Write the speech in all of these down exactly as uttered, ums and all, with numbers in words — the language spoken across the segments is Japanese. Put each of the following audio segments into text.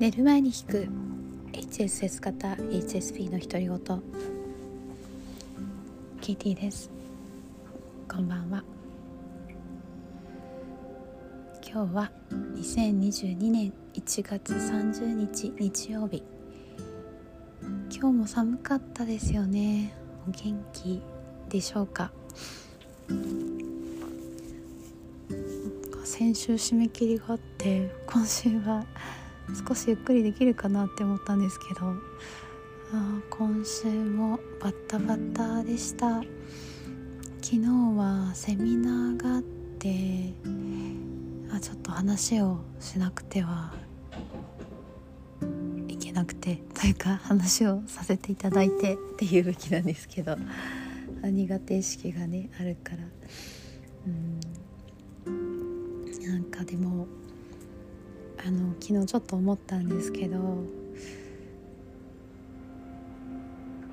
寝る前に聞く エイチエスエス 型 エイチエスピー の独り言。キーティーです。こんばんは。今日はにせんにじゅうにねんいちがつさんじゅうにち日曜日。今日も寒かったですよね。お元気でしょうか。先週締め切りがあって、今週は少しゆっくりできるかなって思ったんですけど、あ今週もバッタバタでした。昨日はセミナーがあって、あちょっと話をしなくてはいけなくてというか、話をさせていただいてっていうべきなんですけど、苦手意識がねあるから、うん、なんかでもあの昨日ちょっと思ったんですけど、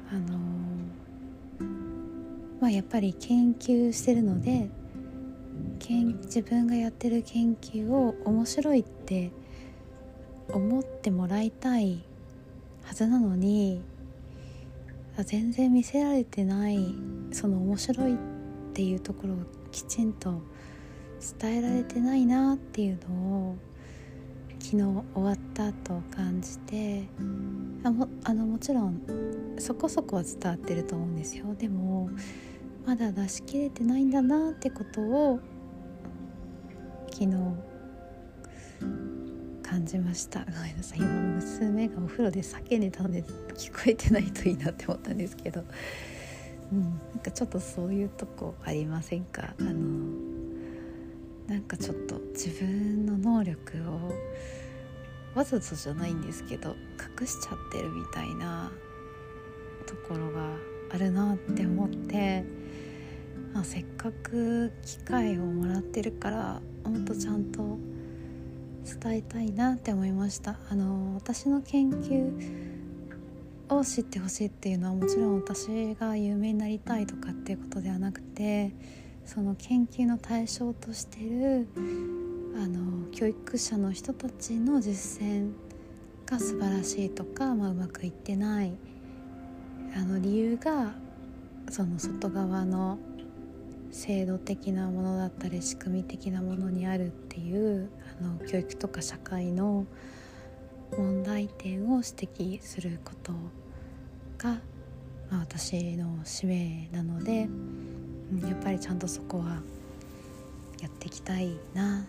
あの、まあ、やっぱり研究してるので、研自分がやってる研究を面白いって思ってもらいたいはずなのに、全然見せられてない、その面白いっていうところをきちんと伝えられてないなっていうのを昨日終わったと感じて、あもあのもちろんそこそこは伝わってると思うんですよ。でもまだ出し切れてないんだなってことを昨日感じました。ごめんなさい、今娘がお風呂で叫んでたので聞こえてないといいなって思ったんですけど、うん、なんかちょっとそういうとこありませんか。あのなんかちょっと自分の能力をわざとじゃないんですけど隠しちゃってるみたいなところがあるなって思って、まあ、せっかく機会をもらってるからもっとちゃんと伝えたいなって思いました。あの私の研究を知ってほしいっていうのは、もちろん私が有名になりたいとかっていうことではなくて、その研究の対象としてるあの教育者の人たちの実践が素晴らしいとか、まあ、うまくいってないあの理由が、その外側の制度的なものだったり仕組み的なものにあるっていうあの教育とか社会の問題点を指摘することが、まあ、私の使命なので、やっぱりちゃんとそこはやっていきたいななん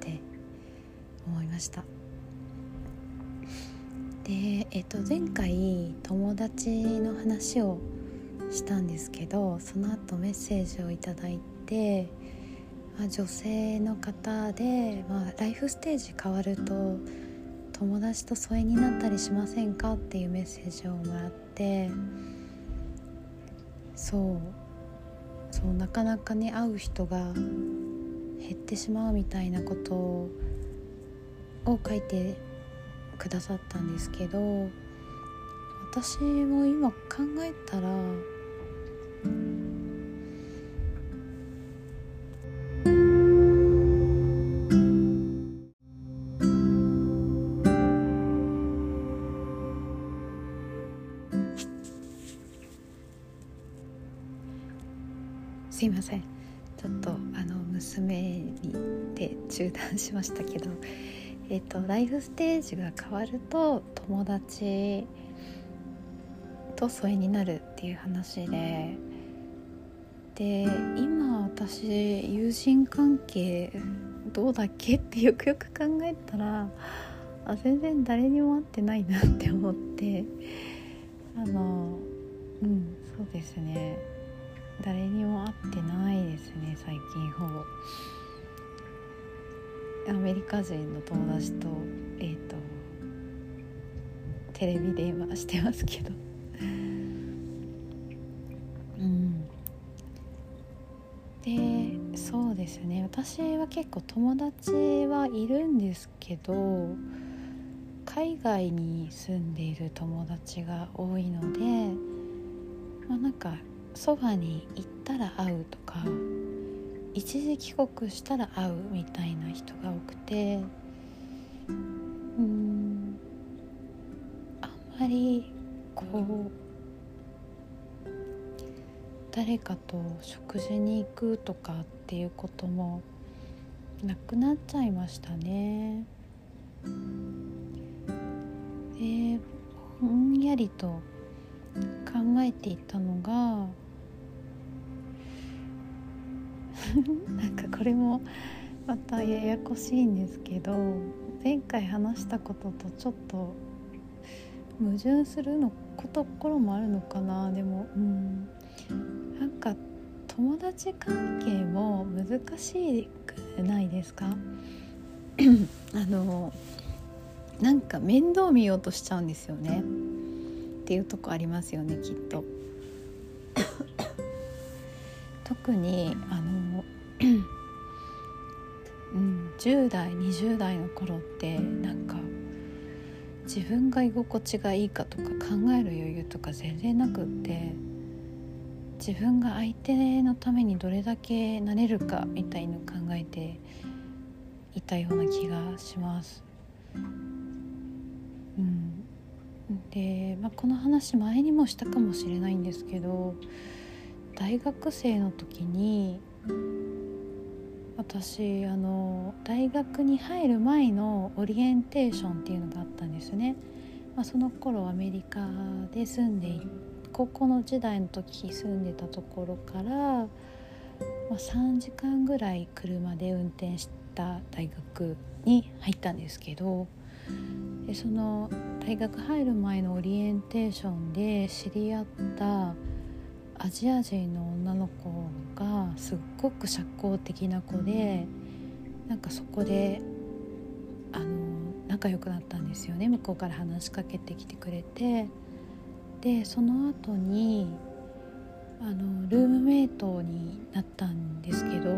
て思いました。で、えっと、前回友達の話をしたんですけど、その後メッセージをいただいて、まあ、女性の方で、まあ、ライフステージ変わると友達と疎遠になったりしませんかっていうメッセージをもらって、そうそうなかなかね会う人が減ってしまうみたいなことを書いてくださったんですけど、私も今考えたらすいません、ちょっとあの娘で中断しましたけど、えっと、ライフステージが変わると友達と疎遠になるっていう話で、で今私友人関係どうだっけってよくよく考えたら、あ全然誰にも会ってないなって思って、あのうんそうですね、誰にも会ってないですね最近。ほぼアメリカ人の友達とえーとテレビ電話してますけどうんでそうですね、私は結構友達はいるんですけど、海外に住んでいる友達が多いので、まあ、なんかそばに行ったら会うとか、一時帰国したら会うみたいな人が多くて、うーんまりこう誰かと食事に行くとかっていうこともなくなっちゃいましたね。で、ぼんやりと考えていたのがなんかこれもまたややこしいんですけど、前回話したこととちょっと矛盾するのところもあるのかな。でも、うん、なんか友達関係も難しくないですかあのなんか面倒見ようとしちゃうんですよねっていうとこありますよね、きっと特にあの、うん、じゅうだいにじゅうだいの頃ってなんか自分が居心地がいいかとか考える余裕とか全然なくって、自分が相手のためにどれだけなれるかみたいなのを考えていたような気がします、うん、で、まあ、この話前にもしたかもしれないんですけど、大学生の時に私あの大学に入る前のオリエンテーションっていうのがあったんですね、まあ、その頃アメリカで住んで高校の時代の時住んでたところから、まあ、さんじかんぐらい車で運転した大学に入ったんですけど、でその大学入る前のオリエンテーションで知り合ったアジア人の女の子がすっごく社交的な子で、なんかそこであの仲良くなったんですよね。向こうから話しかけてきてくれて、でその後にあのルームメイトになったんですけど、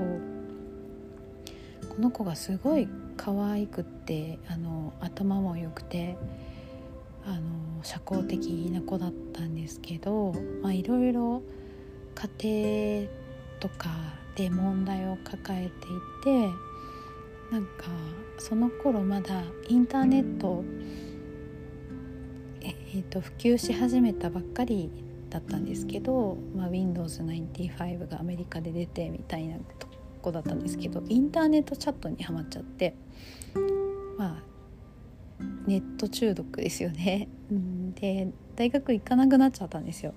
この子がすごい可愛くって、あの頭も良くてあの社交的な子だったんですけど、まあ、いろいろ家庭とかで問題を抱えていて、なんかその頃まだインターネット、えーと、普及し始めたばっかりだったんですけど、まあ、ウィンドウズナインティファイブがアメリカで出てみたいなとこだったんですけど、インターネットチャットにハマっちゃって、まあネット中毒ですよね。で大学行かなくなっちゃったんですよ。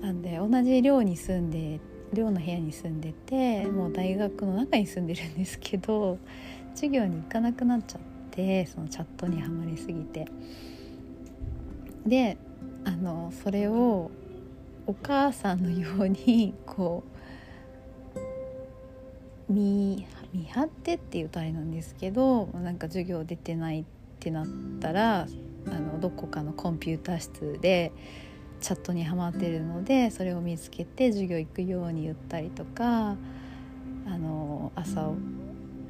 なんで同じ寮に住んで寮の部屋に住んでて、もう大学の中に住んでるんですけど、授業に行かなくなっちゃって、そのチャットにはまりすぎて、であのそれをお母さんのようにこう見見張ってっていうとあれなんですけど、なんか授業出てないってなったら、あのどこかのコンピューター室でチャットにハマってるので、それを見つけて授業行くように言ったりとか、あの朝を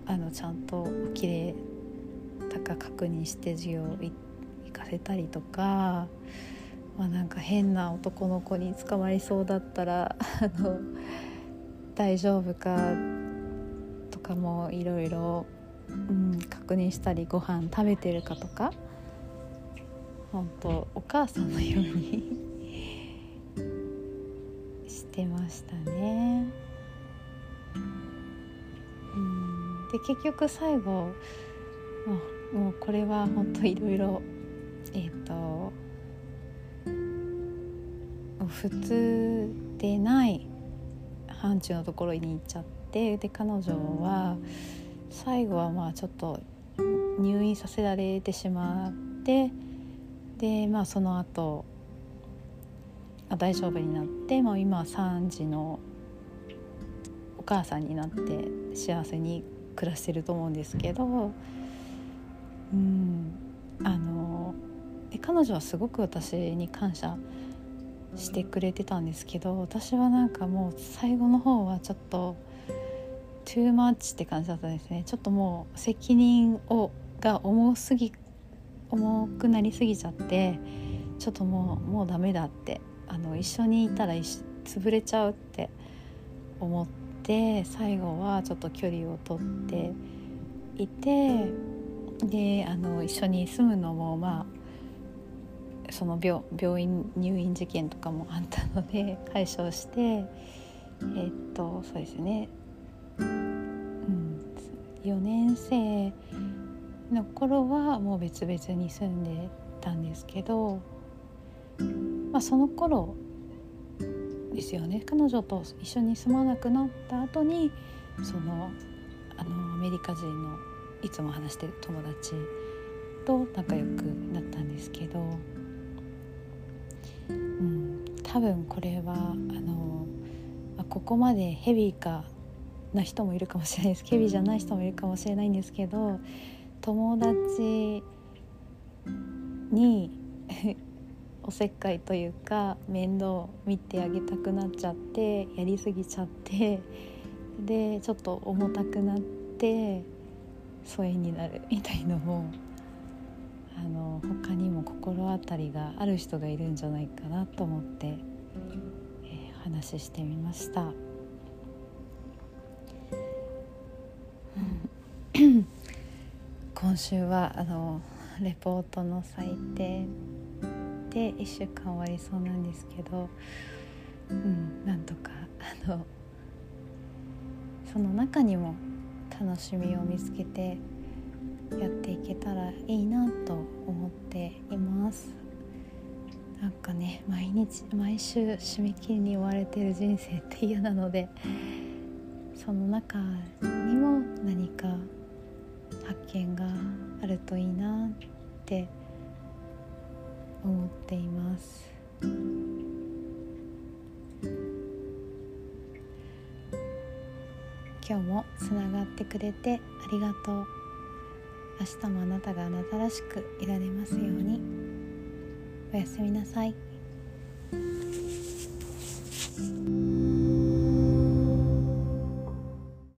あのちゃんと起きれたか確認して授業行かせたりとか、まあ、なんか変な男の子に捕まりそうだったらあの大丈夫かとかもいろいろ確認したり、ご飯食べてるかとか、本当お母さんのようにしてましたね。うんで結局最後もう、 もうこれは本当いろいろえっと普通でない範疇のところに行っちゃって、で彼女は最後はまあちょっと入院させられてしまって、で、まあ、その後あ大丈夫になって、もう今はさんじのお母さんになって幸せに暮らしてると思うんですけど、うんあので彼女はすごく私に感謝してくれてたんですけど、私はなんかもう最後の方はちょっとトゥーマッチって感じだったですね。ちょっともう責任をが重すぎ重くなりすぎちゃって、ちょっともうもうダメだって、あの一緒にいたら潰れちゃうって思って、最後はちょっと距離を取っていて、であの一緒に住むのもまあその 病, 病院入院事件とかもあったので解消して、えー、っとそうですね、うん、よねん生の頃はもう別々に住んでたんですけど、まあ、その頃ですよね、彼女と一緒に住まなくなった後にそのあのアメリカ人のいつも話してる友達と仲良くなったんですけど、うん、多分これはあの、まあ、ここまでヘビーかな人もいるかもしれないです、ヘビーじゃない人もいるかもしれないんですけど、友達におせっかいというか面倒見てあげたくなっちゃって、やりすぎちゃって、でちょっと重たくなって疎遠になるみたいのも、あの他にも心当たりがある人がいるんじゃないかなと思って、えー、話してみました今週はあのレポートの採点でいっしゅうかん終わりそうなんですけど、うん、なんとかあのその中にも楽しみを見つけてやっていけたらいいなと思っています。なんかね、毎日毎週締め切りに追われてる人生って嫌なので、その中にも何か発見があるといいなって思っています。今日もつながってくれてありがとう。明日もあなたがあなたらしくいられますように。おやすみなさい。